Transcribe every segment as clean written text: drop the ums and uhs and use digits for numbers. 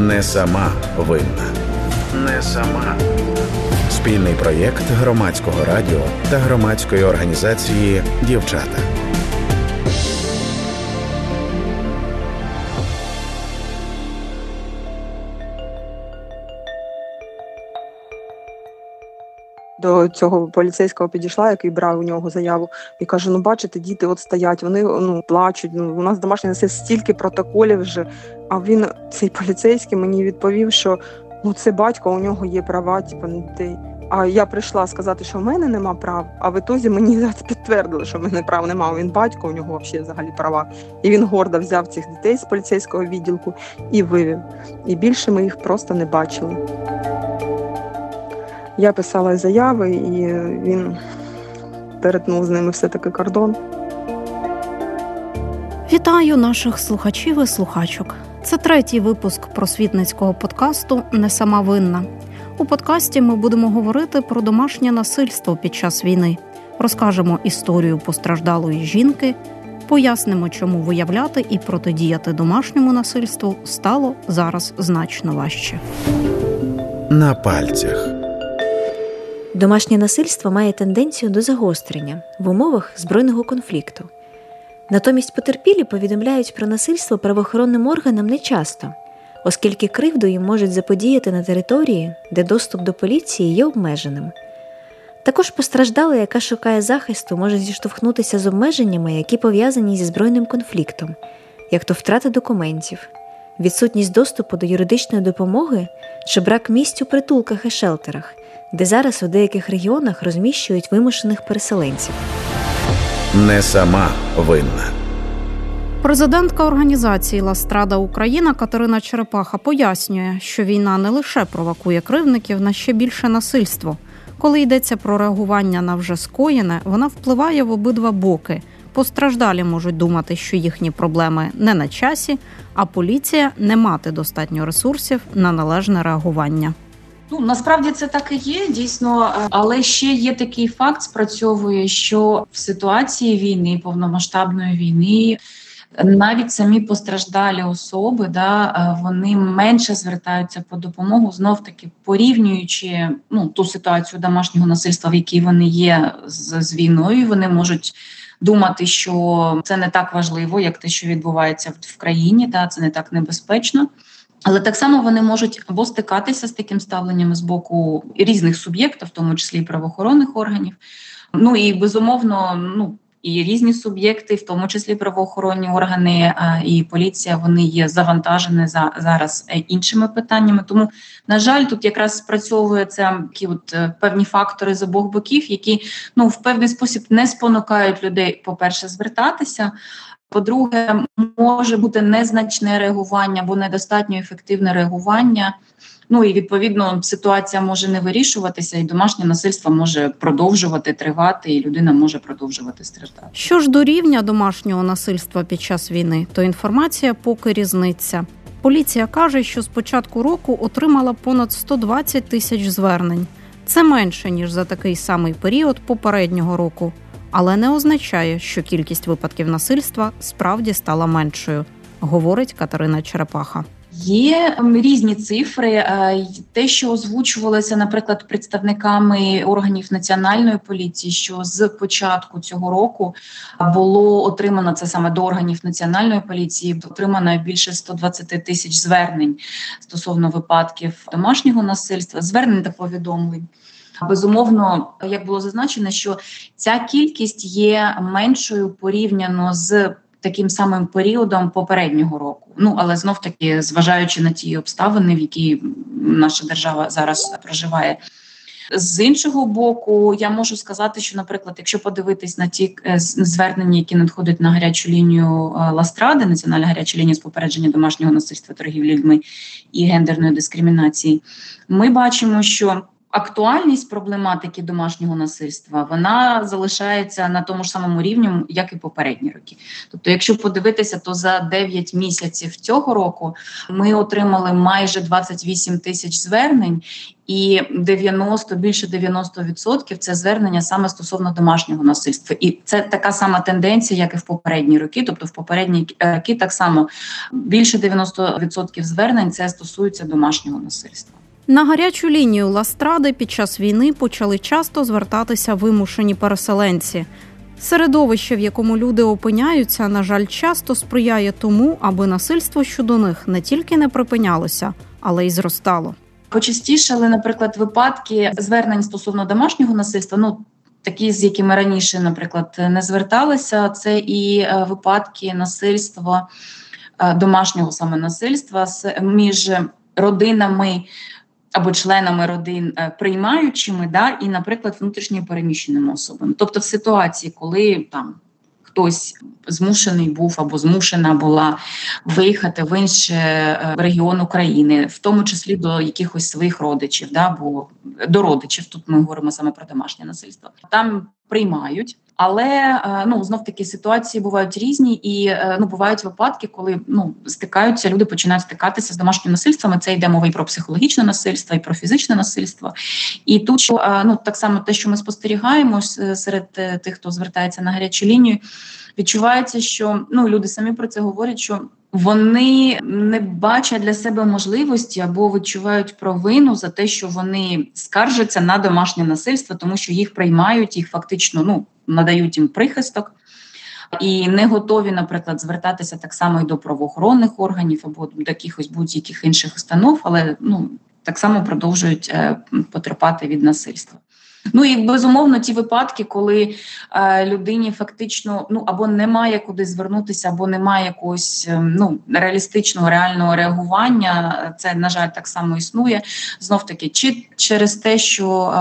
Не сама винна. Не сама. Спільний проєкт громадського радіо та громадської організації «Дівчата». До цього поліцейського підійшла, який брав у нього заяву, і каже: ну бачите, діти от стоять, вони плачуть, у нас домашнє насильство, стільки протоколів вже. А він, цей поліцейський, мені відповів, що це батько, у нього є права, на дітей. А я прийшла сказати, що в мене нема прав, а в ітозі мені підтвердили, що в мене прав нема. Він батько, у нього взагалі права. І він гордо взяв цих дітей з поліцейського відділку і вивів. І більше ми їх просто не бачили. Я писала заяви, і він перетнув з ними все-таки кордон. Вітаю наших слухачів і слухачок. Це третій випуск просвітницького подкасту «Не сама винна». У подкасті ми будемо говорити про домашнє насильство під час війни. Розкажемо історію постраждалої жінки, пояснимо, чому виявляти і протидіяти домашньому насильству стало зараз значно важче. На пальцях. Домашнє насильство має тенденцію до загострення в умовах збройного конфлікту. Натомість потерпілі повідомляють про насильство правоохоронним органам нечасто, оскільки кривду їм можуть заподіяти на території, де доступ до поліції є обмеженим. Також постраждала, яка шукає захисту, може зіштовхнутися з обмеженнями, які пов'язані зі збройним конфліктом, як то втрата документів, відсутність доступу до юридичної допомоги чи брак місць у притулках і шелтерах, де зараз у деяких регіонах розміщують вимушених переселенців. Не сама винна. Президентка організації «Ластрада Україна» Катерина Черепаха пояснює, що війна не лише провокує кривдників на ще більше насильство. Коли йдеться про реагування на вже скоєне, вона впливає в обидва боки. Постраждалі можуть думати, що їхні проблеми не на часі, а поліція не мати достатньо ресурсів на належне реагування. Насправді це так і є, дійсно, але ще є такий факт, спрацьовує, що в ситуації війни, повномасштабної війни, навіть самі постраждалі особи, вони менше звертаються по допомогу, знов-таки порівнюючи ту ситуацію домашнього насильства, в якій вони є з війною, вони можуть думати, що це не так важливо, як те, що відбувається в країні, це не так небезпечно. Але так само вони можуть або стикатися з таким ставленням з боку різних суб'єктів, в тому числі і правоохоронних органів. І, безумовно, і різні суб'єкти, в тому числі правоохоронні органи і поліція, вони є завантажені зараз іншими питаннями. Тому, на жаль, тут якраз спрацьовуються такі певні фактори з обох боків, які в певний спосіб не спонукають людей, по-перше, звертатися. По-друге, може бути незначне реагування або недостатньо ефективне реагування. І, відповідно, ситуація може не вирішуватися, і домашнє насильство може продовжувати тривати, і людина може продовжувати страждати. Що ж до рівня домашнього насильства під час війни, то інформація поки різниця. Поліція каже, що з початку року отримала понад 120 тисяч звернень. Це менше, ніж за такий самий період попереднього року. Але не означає, що кількість випадків насильства справді стала меншою, говорить Катерина Черепаха. Є різні цифри. Те, що озвучувалося, наприклад, представниками органів Національної поліції, що з початку цього року було отримано, це саме до органів Національної поліції, отримано більше 120 тисяч звернень стосовно випадків домашнього насильства, звернень та повідомлень. Безумовно, як було зазначено, що ця кількість є меншою порівняно з таким самим періодом попереднього року. Але знов-таки, зважаючи на ті обставини, в які наша держава зараз проживає. З іншого боку, я можу сказати, що, наприклад, якщо подивитись на ті звернення, які надходять на гарячу лінію Ластради, національна гаряча лінія з попередження домашнього насильства, торгівлі людьми і гендерної дискримінації, ми бачимо, що актуальність проблематики домашнього насильства, вона залишається на тому ж самому рівні, як і попередні роки. Тобто, якщо подивитися, то за 9 місяців цього року ми отримали майже 28 тисяч звернень, і більше 90% це звернення саме стосовно домашнього насильства. І це така сама тенденція, як і в попередні роки. Тобто в попередні роки так само більше 90% звернень це стосується домашнього насильства. На гарячу лінію Ластради під час війни почали часто звертатися вимушені переселенці. Середовище, в якому люди опиняються, на жаль, часто сприяє тому, аби насильство щодо них не тільки не припинялося, але й зростало. Почастішали, наприклад, випадки звернень стосовно домашнього насильства, такі, з якими раніше, наприклад, не зверталися, це і випадки насильства, домашнього саме насильства між родинами або членами родин приймаючими, і, наприклад, внутрішньо переміщеними особами. Тобто в ситуації, коли хтось змушений був або змушена була виїхати в інший регіон України, в тому числі до якихось своїх родичів, бо до родичів, тут ми говоримо саме про домашнє насильство, там приймають. Але, знов-таки, ситуації бувають різні і бувають випадки, коли люди починають стикатися з домашнім насильством. Це йде мова і про психологічне насильство, і про фізичне насильство. І тут так само те, що ми спостерігаємо серед тих, хто звертається на гарячу лінію, відчувається, що люди самі про це говорять, що вони не бачать для себе можливості або відчувають провину за те, що вони скаржаться на домашнє насильство, тому що їх приймають, їх фактично надають їм прихисток і не готові, наприклад, звертатися так само і до правоохоронних органів або до якихось будь-яких інших установ, але так само продовжують потерпати від насильства. І, безумовно, ті випадки, коли людині фактично або немає куди звернутися, або немає якогось реалістичного, реального реагування, це, на жаль, так само існує. Знов-таки, чи через те, що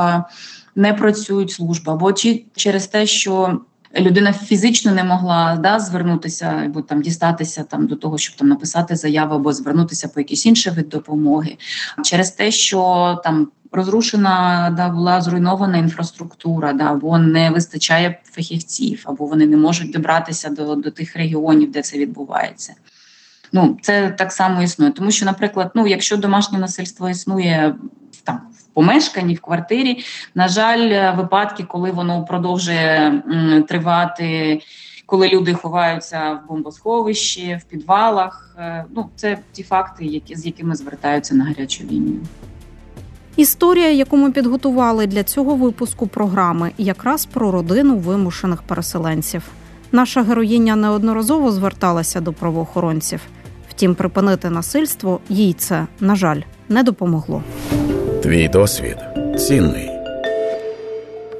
не працюють служби, або чи через те, що людина фізично не могла звернутися, або дістатися до того, щоб написати заяву, або звернутися по якийсь інший вид допомоги, через те, що розрушена, була зруйнована інфраструктура, або не вистачає фахівців, або вони не можуть добратися до тих регіонів, де це відбувається. Це так само існує. Тому що, наприклад, якщо домашнє насильство існує в помешканні, в квартирі, на жаль, випадки, коли воно продовжує тривати, коли люди ховаються в бомбосховищі, в підвалах, це ті факти, з якими звертаються на гарячу лінію. Історія, яку ми підготували для цього випуску програми, якраз про родину вимушених переселенців. Наша героїня неодноразово зверталася до правоохоронців. Втім, припинити насильство їй це, на жаль, не допомогло. Твій досвід цінний.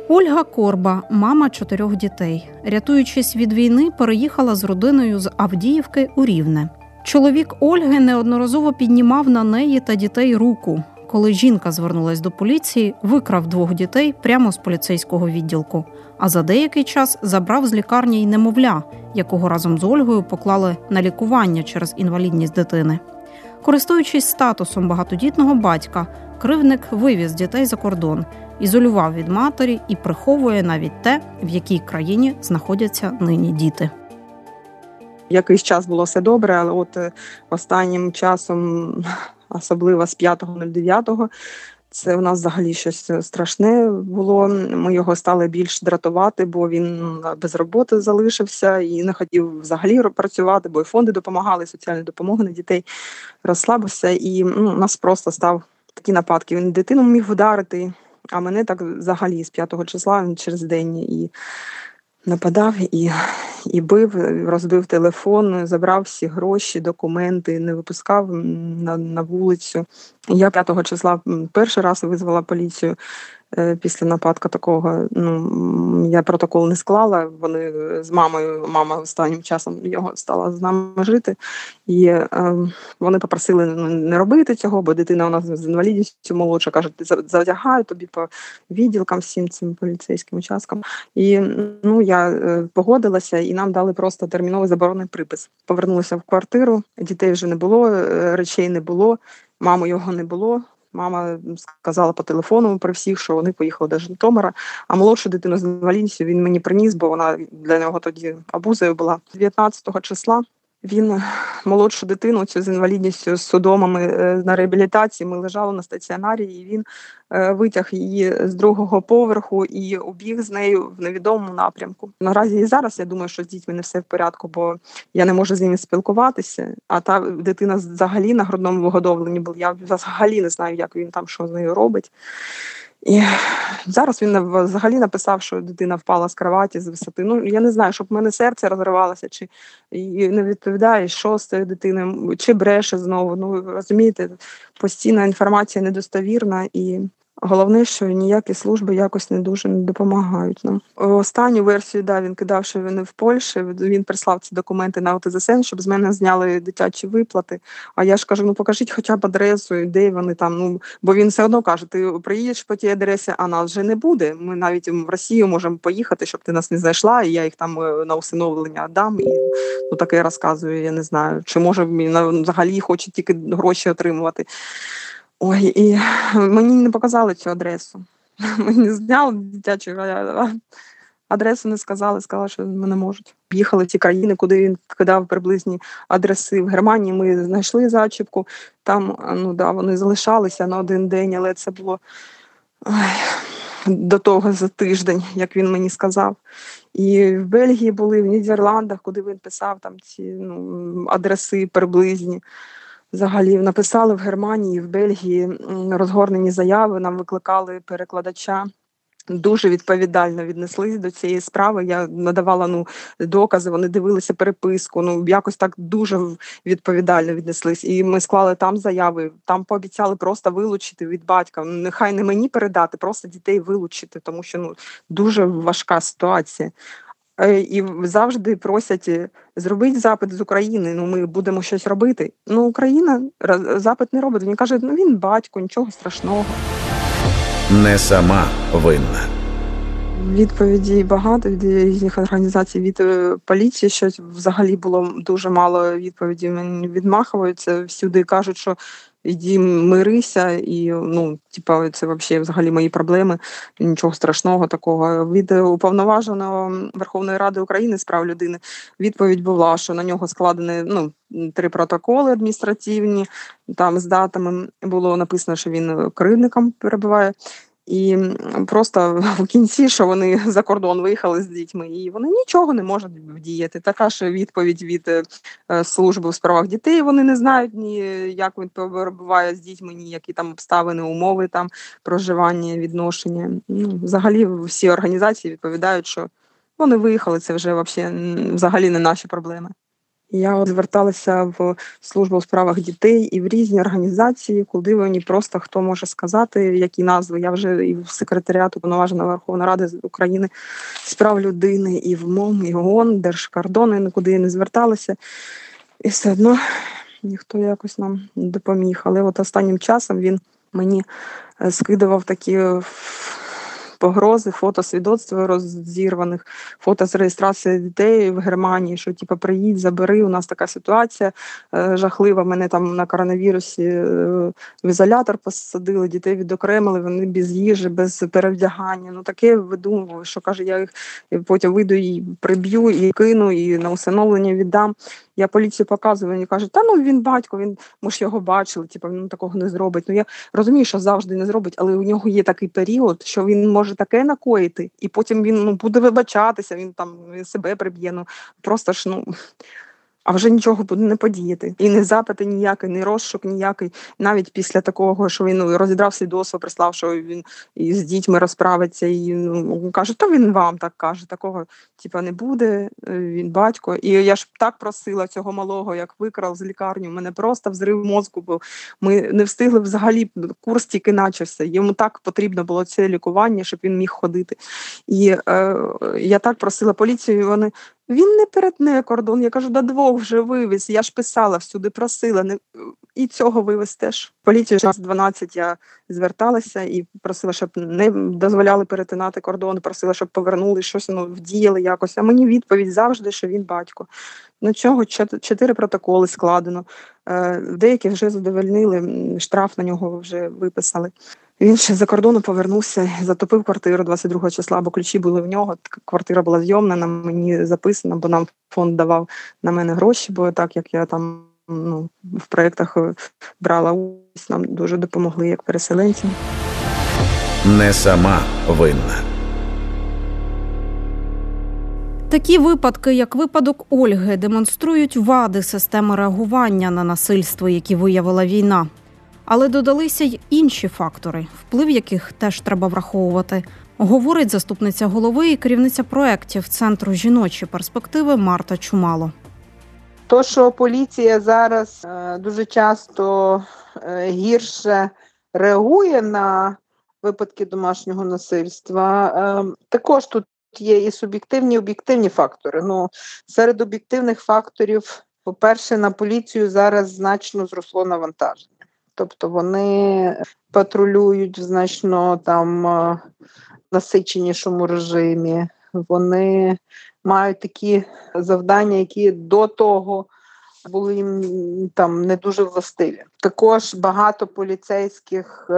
Ольга Корба, мама 4 дітей. Рятуючись від війни, переїхала з родиною з Авдіївки у Рівне. Чоловік Ольги неодноразово піднімав на неї та дітей руку. Коли жінка звернулась до поліції, викрав 2 дітей прямо з поліцейського відділку, а за деякий час забрав з лікарні й немовля, якого разом з Ольгою поклали на лікування через інвалідність дитини. Користуючись статусом багатодітного батька, кривдник вивіз дітей за кордон, ізолював від матері і приховує навіть те, в якій країні знаходяться нині діти. Якийсь час було все добре, але останнім часом, особливо з 5.09, це в нас взагалі щось страшне було. Ми його стали більш дратувати, бо він без роботи залишився і не хотів взагалі працювати, бо і фонди допомагали, і соціальна допомога на дітей, розслабився. І нас просто став такі нападки. Він дитину міг вдарити, а мене так взагалі з 5 числа він через день і нападав, і бив, розбив телефон, забрав всі гроші, документи, не випускав на вулицю. Я 5 числа перший раз визвала поліцію після нападка такого. Я протокол не склала, вони з мамою, мама останнім часом його стала з нами жити. І вони попросили не робити цього, бо дитина у нас з інвалідністю молодша, кажуть, завдягаю тобі по відділкам всім цим поліцейським участкам. І я погодилася, і нам дали просто терміновий заборонний припис. Повернулися в квартиру, дітей вже не було, речей не було, маму його не було. Мама сказала по телефону при всіх, що вони поїхали до Житомира, а молодшу дитину з інвалідністю він мені приніс, бо вона для нього тоді абузою була. 19 числа він молодшу дитину цю з інвалідністю з судомами на реабілітації. Ми лежали на стаціонарі, і він витяг її з другого поверху і убіг з нею в невідомому напрямку. Наразі і зараз я думаю, що з дітьми не все в порядку, бо я не можу з ними спілкуватися, а та дитина взагалі на грудному вигодовленні була. Я взагалі не знаю, як він там, що з нею робить. І зараз він взагалі написав, що дитина впала з кроваті, з висоти. Ну, я не знаю, щоб в мене серце розривалося, чи не відповідає, що з цією дитиною, чи бреше знову. Ну, розумієте, постійна інформація недостовірна, і головне, що ніякі служби якось не дуже допомагають нам. Останню версію, він кидав, що він в Польщі, він прислав ці документи на ОТЗСН, щоб з мене зняли дитячі виплати. А я ж кажу, покажіть хоча б адресу, де вони там. Бо він все одно каже, ти приїдеш по тій адресі, а нас вже не буде. Ми навіть в Росію можемо поїхати, щоб ти нас не знайшла, і я їх там на усиновлення дам. І, таке розказую, я не знаю. Чи може взагалі хоче тільки гроші отримувати. Ой, і мені не показали цю адресу. Мені зняли дитячу, адресу не сказали, сказали, що мене можуть. Їхали ті країни, куди він кидав приблизні адреси. В Германії ми знайшли зачіпку, там вони залишалися на один день, але це було до того за тиждень, як він мені сказав. І в Бельгії були, в Нідерландах, куди він писав там ці адреси приблизні. Взагалі написали в Германії, в Бельгії розгорнені заяви, нам викликали перекладача. Дуже відповідально віднеслись до цієї справи. Я надавала докази, вони дивилися переписку. Якось так дуже відповідально віднеслись. І ми склали там заяви, там пообіцяли просто вилучити від батька. Нехай не мені передати, просто дітей вилучити, тому що дуже важка ситуація. І завжди просять зробити запит з України, ми будемо щось робити. Україна запит не робить. Він каже, він батько, нічого страшного. Не сама винна. Відповіді багато від різних організацій, від поліції, що взагалі було дуже мало відповідей. Мені відмахуються всюди, кажуть, що іди мирися, і це взагалі мої проблеми, нічого страшного такого. Від уповноваженого Верховної Ради України з прав людини відповідь була, що на нього складені 3 протоколи адміністративні, там з датами було написано, що він кривдником перебуває. І просто в кінці, що вони за кордон виїхали з дітьми, і вони нічого не можуть вдіяти. Така ж відповідь від служби у справах дітей, вони не знають, як він перебуває з дітьми, ніякі там обставини, умови там, проживання, відношення. Взагалі всі організації відповідають, що вони виїхали, це вже взагалі не наші проблеми. Я зверталася в службу у справах дітей і в різні організації, куди мені просто хто може сказати, які назви. Я вже і в секретаріат Уповноваженої Верховної Ради України з прав людини, і в МОМ, і в ООН, Держкордони, нікуди не зверталася. І все одно ніхто якось нам допоміг. Але останнім часом він мені скидував такі погрози, фото свідоцтва розірваних, фото з реєстрації дітей в Германії, що приїдь, забери, у нас така ситуація жахлива, мене там на коронавірусі в ізолятор посадили, дітей відокремили, вони без їжі, без перевдягання. Таке видумував, що каже, я їх потім вийду і приб'ю, і кину, і на усиновлення віддам. Я поліцію показую, вони кажуть, він батько, ми ж його бачили, він такого не зробить. Я розумію, що завжди не зробить, але у нього є такий період, що він може таке накоїти, і потім він буде вибачатися, він себе приб'є, просто ж, а вже нічого буде не подіяти. І не запити ніякий, не розшук ніякий, навіть після такого, що він розідрав свідоцтво, прислав, що він з дітьми розправиться, і каже, він вам так каже, такого не буде, він батько. І я ж так просила цього малого, як викрав з лікарні, у мене просто взрив мозку був. Ми не встигли взагалі, курс тільки начався, йому так потрібно було це лікування, щоб він міг ходити. І я так просила поліцію, і вони... Він не перетне кордон. Я кажу, до 2 вже вивіз. Я ж писала всюди, просила. І цього вивез теж. Поліцію з 12 я зверталася і просила, щоб не дозволяли перетинати кордон, просила, щоб повернули, щось вдіяли якось. А мені відповідь завжди, що він батько. На цього 4 протоколи складено. Деякі вже задовольнили, штраф на нього вже виписали. Він ще за кордону повернувся, затопив квартиру 22 числа, бо ключі були в нього, квартира була зйомна, на мені записана, бо нам фонд давав на мене гроші, бо так як я там в проєктах брала участь, нам дуже допомогли як переселенцям. Не сама винна. Такі випадки, як випадок Ольги, демонструють вади системи реагування на насильство, які виявила війна. Але додалися й інші фактори, вплив яких теж треба враховувати, говорить заступниця голови і керівниця проєктів Центру «Жіночі перспективи» Марта Чумало. То, що поліція зараз дуже часто гірше реагує на випадки домашнього насильства, також тут є і суб'єктивні, і об'єктивні фактори. Серед об'єктивних факторів, по-перше, на поліцію зараз значно зросло навантаження. Тобто вони патрулюють в значно насиченішому режимі. Вони мають такі завдання, які до того були їм не дуже властиві. Також багато поліцейських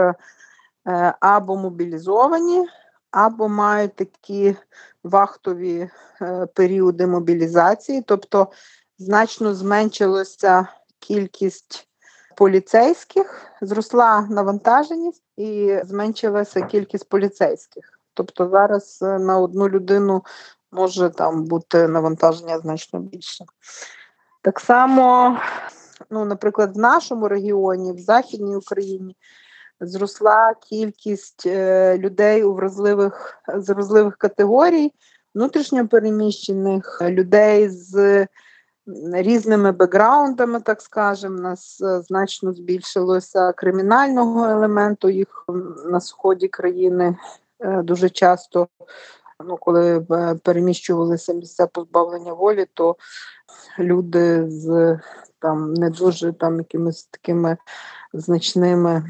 або мобілізовані, або мають такі вахтові періоди мобілізації. Тобто значно зменшилася кількість поліцейських, зросла навантаженість і зменшилася кількість поліцейських. Тобто зараз на одну людину може бути навантаження значно більше. Так само, наприклад, в нашому регіоні, в Західній Україні, зросла кількість людей у вразливих категорій, внутрішньопереміщених, людей з різними бекграундами, так скажемо. У нас значно збільшилося кримінального елементу, їх на сході країни дуже часто, коли переміщувалися місця позбавлення волі, то люди з не дуже якимись такими значними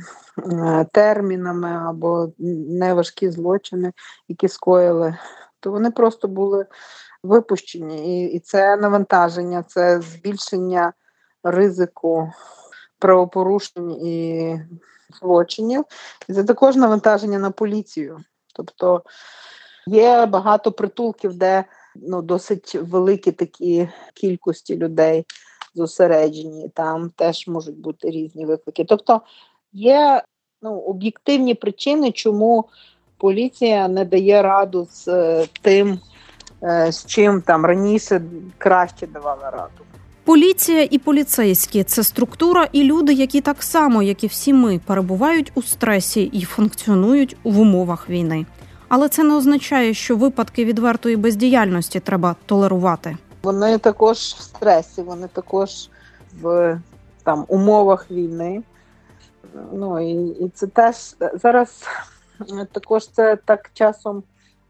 термінами або неважкі злочини, які скоїли, то вони просто були випущені. І це навантаження, це збільшення ризику правопорушень і злочинів. І це також навантаження на поліцію. Тобто є багато притулків, де досить великі такі кількості людей зосереджені. Там теж можуть бути різні виклики. Тобто є об'єктивні причини, чому поліція не дає раду з тим, з чим раніше краще давала раду. Поліція і поліцейські – це структура і люди, які так само, як і всі ми, перебувають у стресі і функціонують в умовах війни. Але це не означає, що випадки відвертої бездіяльності треба толерувати. Вони також в стресі, вони також в умовах війни. І це теж зараз також це так часом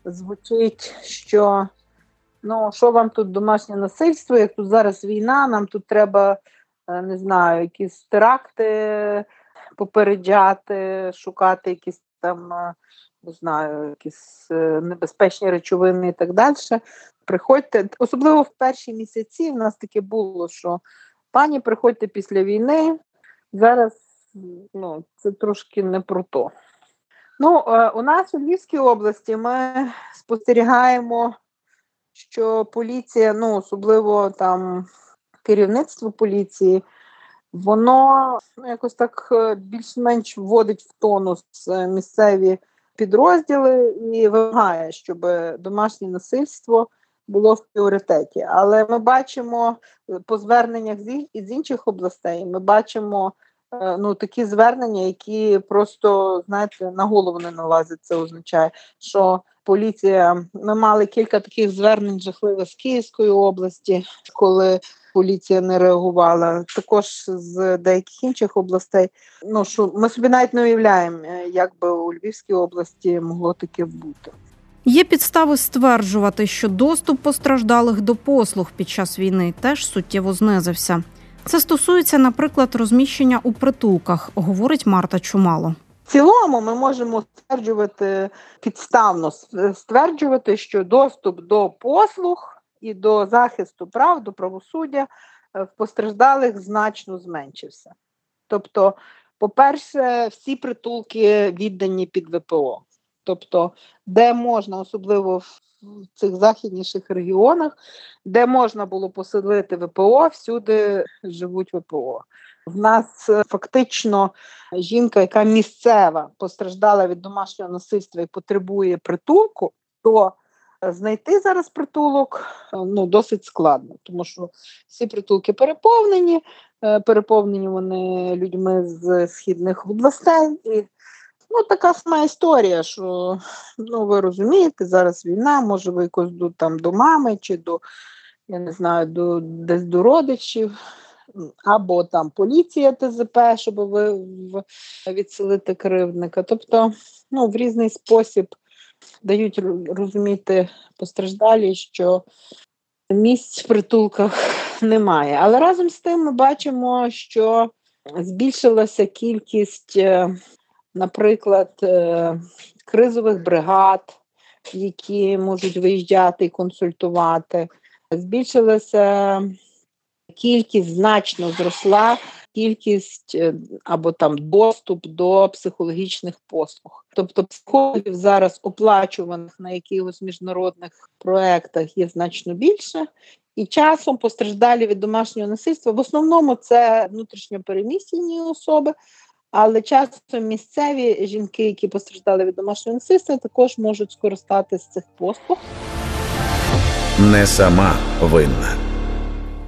звучить, що що вам тут домашнє насильство, як тут зараз війна, нам тут треба, не знаю, якісь теракти попереджати, шукати якісь якісь небезпечні речовини і так далі. Приходьте, особливо в перші місяці в нас таке було, що пані, приходьте після війни, зараз це трошки не про то. У нас у Львівській області ми спостерігаємо, що поліція, особливо керівництво поліції, воно якось так більш-менш вводить в тонус місцеві підрозділи і вимагає, щоб домашнє насильство було в пріоритеті. Але ми бачимо по зверненнях з інших областей, ми бачимо такі звернення, які просто, на голову не налазять. Це означає, що поліція... Ми мали кілька таких звернень жахливих з Київської області, коли поліція не реагувала. Також з деяких інших областей. Що ми собі навіть не уявляємо, як би у Львівській області могло таке бути. Є підстави стверджувати, що доступ постраждалих до послуг під час війни теж суттєво знизився. Це стосується, наприклад, розміщення у притулках, говорить Марта Чумало. В цілому ми можемо стверджувати, підставно стверджувати, що доступ до послуг і до захисту прав, до правосуддя в постраждалих значно зменшився. Тобто, по-перше, всі притулки віддані під ВПО. Тобто, де можна, особливо в цих західніших регіонах, де можна було поселити ВПО, всюди живуть ВПО. В нас фактично жінка, яка місцева, постраждала від домашнього насильства і потребує притулку, то знайти зараз притулок досить складно, тому що всі притулки переповнені, переповнені вони людьми з східних областей. І, така сама історія, що, ви розумієте, зараз війна, може ви якось до мами чи десь до родичів. Або там поліція ТЗП, щоб відселити кривдника. Тобто, в різний спосіб дають розуміти постраждалі, що місць в притулках немає. Але разом з тим ми бачимо, що збільшилася кількість, наприклад, кризових бригад, які можуть виїжджати і консультувати. Збільшилася кількість, значно зросла кількість або доступ до психологічних послуг. Тобто психологів зараз, оплачуваних на якихось міжнародних проєктах, є значно більше. І часом постраждалі від домашнього насильства, в основному це внутрішньо переміщені особи, але часом місцеві жінки, які постраждали від домашнього насильства, також можуть скористатися цих послуг. Не сама винна.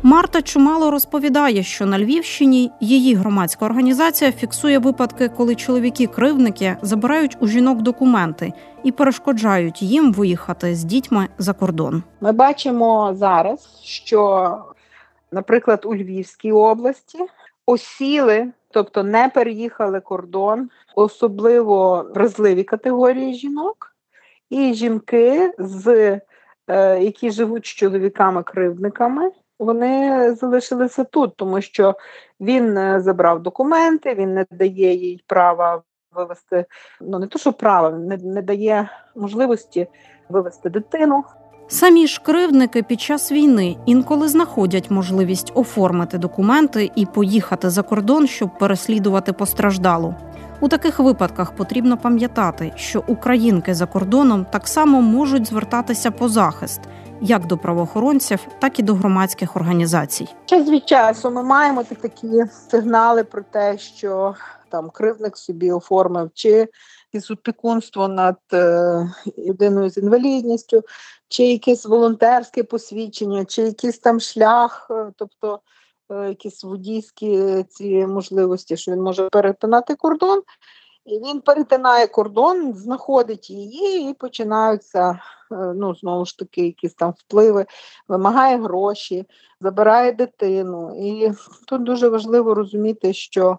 Марта Чумало розповідає, що на Львівщині її громадська організація фіксує випадки, коли чоловіки-кривдники забирають у жінок документи і перешкоджають їм виїхати з дітьми за кордон. Ми бачимо зараз, що, наприклад, у Львівській області осіли, тобто не переїхали кордон, особливо вразливі категорії жінок і жінки, які живуть з чоловіками-кривдниками. Вони залишилися тут, тому що він забрав документи, він не дає їй права вивести, не то що права, не дає можливості вивести дитину. Самі ж кривдники під час війни інколи знаходять можливість оформити документи і поїхати за кордон, щоб переслідувати постраждалу. У таких випадках потрібно пам'ятати, що українки за кордоном так само можуть звертатися по захист – як до правоохоронців, так і до громадських організацій. Час від часу ми маємо такі сигнали про те, що кривдник собі оформив чи якесь опікунство над людиною з інвалідністю, чи якесь волонтерське посвідчення, чи якийсь шлях, тобто якісь водійські ці можливості, що він може перетинати кордон. І він перетинає кордон, знаходить її і починаються, знову ж таки, якісь впливи, вимагає гроші, забирає дитину. І тут дуже важливо розуміти, що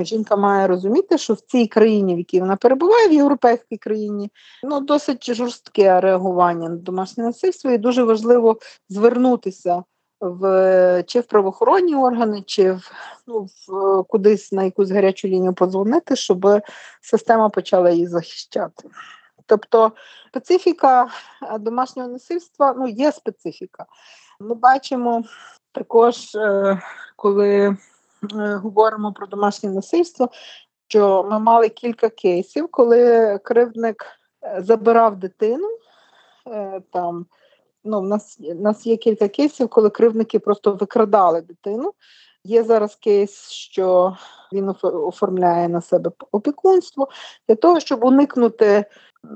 жінка має розуміти, що в цій країні, в якій вона перебуває, в європейській країні, досить жорстке реагування на домашнє насильство, і дуже важливо звернутися чи в правоохоронні органи, чи в кудись на якусь гарячу лінію подзвонити, щоб система почала її захищати. Тобто специфіка домашнього насильства, є специфіка. Ми бачимо також, коли говоримо про домашнє насильство, що ми мали кілька кейсів, коли кривдник забирав дитину, в нас є кілька кейсів, коли кривдники просто викрадали дитину. Є зараз кейс, що він оформляє на себе опікунство. Для того, щоб уникнути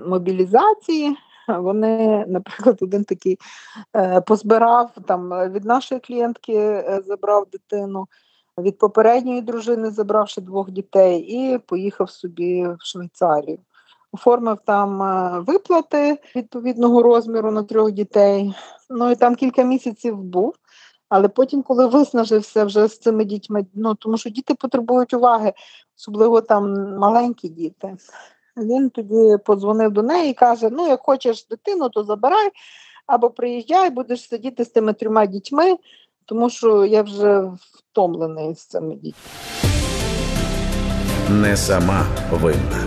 мобілізації, вони, наприклад, один такий позбирав, від нашої клієнтки забрав дитину, від попередньої дружини забравши 2 дітей і поїхав собі в Швейцарію. Оформив там виплати відповідного розміру на 3 дітей. І там кілька місяців був. Але потім, коли виснажився вже з цими дітьми, тому що діти потребують уваги, особливо маленькі діти. Він тоді подзвонив до неї і каже, як хочеш дитину, то забирай, або приїжджай, будеш сидіти з тими 3 дітьми, тому що я вже втомлений з цими дітьми. Не сама винна.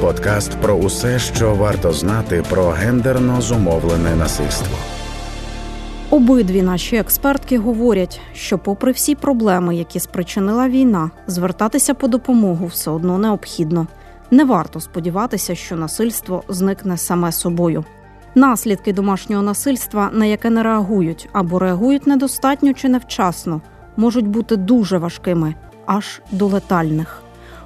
Подкаст про усе, що варто знати про гендерно зумовлене насильство. Обидві наші експертки говорять, що попри всі проблеми, які спричинила війна, звертатися по допомогу все одно необхідно. Не варто сподіватися, що насильство зникне саме собою. Наслідки домашнього насильства, на яке не реагують або реагують недостатньо чи невчасно, можуть бути дуже важкими, аж до летальних.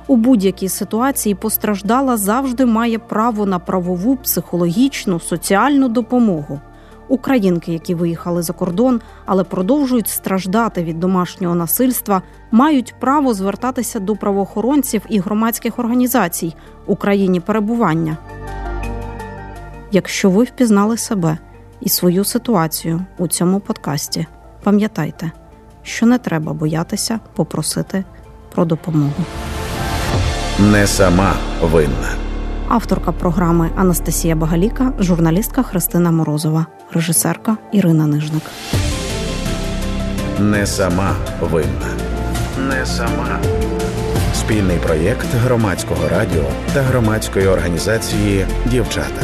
У будь-якій ситуації постраждала завжди має право на правову, психологічну, соціальну допомогу. Українки, які виїхали за кордон, але продовжують страждати від домашнього насильства, мають право звертатися до правоохоронців і громадських організацій у країні перебування. Якщо ви впізнали себе і свою ситуацію у цьому подкасті, пам'ятайте, що не треба боятися попросити про допомогу. Не сама винна. Авторка програми Анастасія Багаліка, журналістка Христина Морозова, режисерка Ірина Нижник. Не сама винна. Не сама. Спільний проєкт Громадського радіо та громадської організації «Дівчата».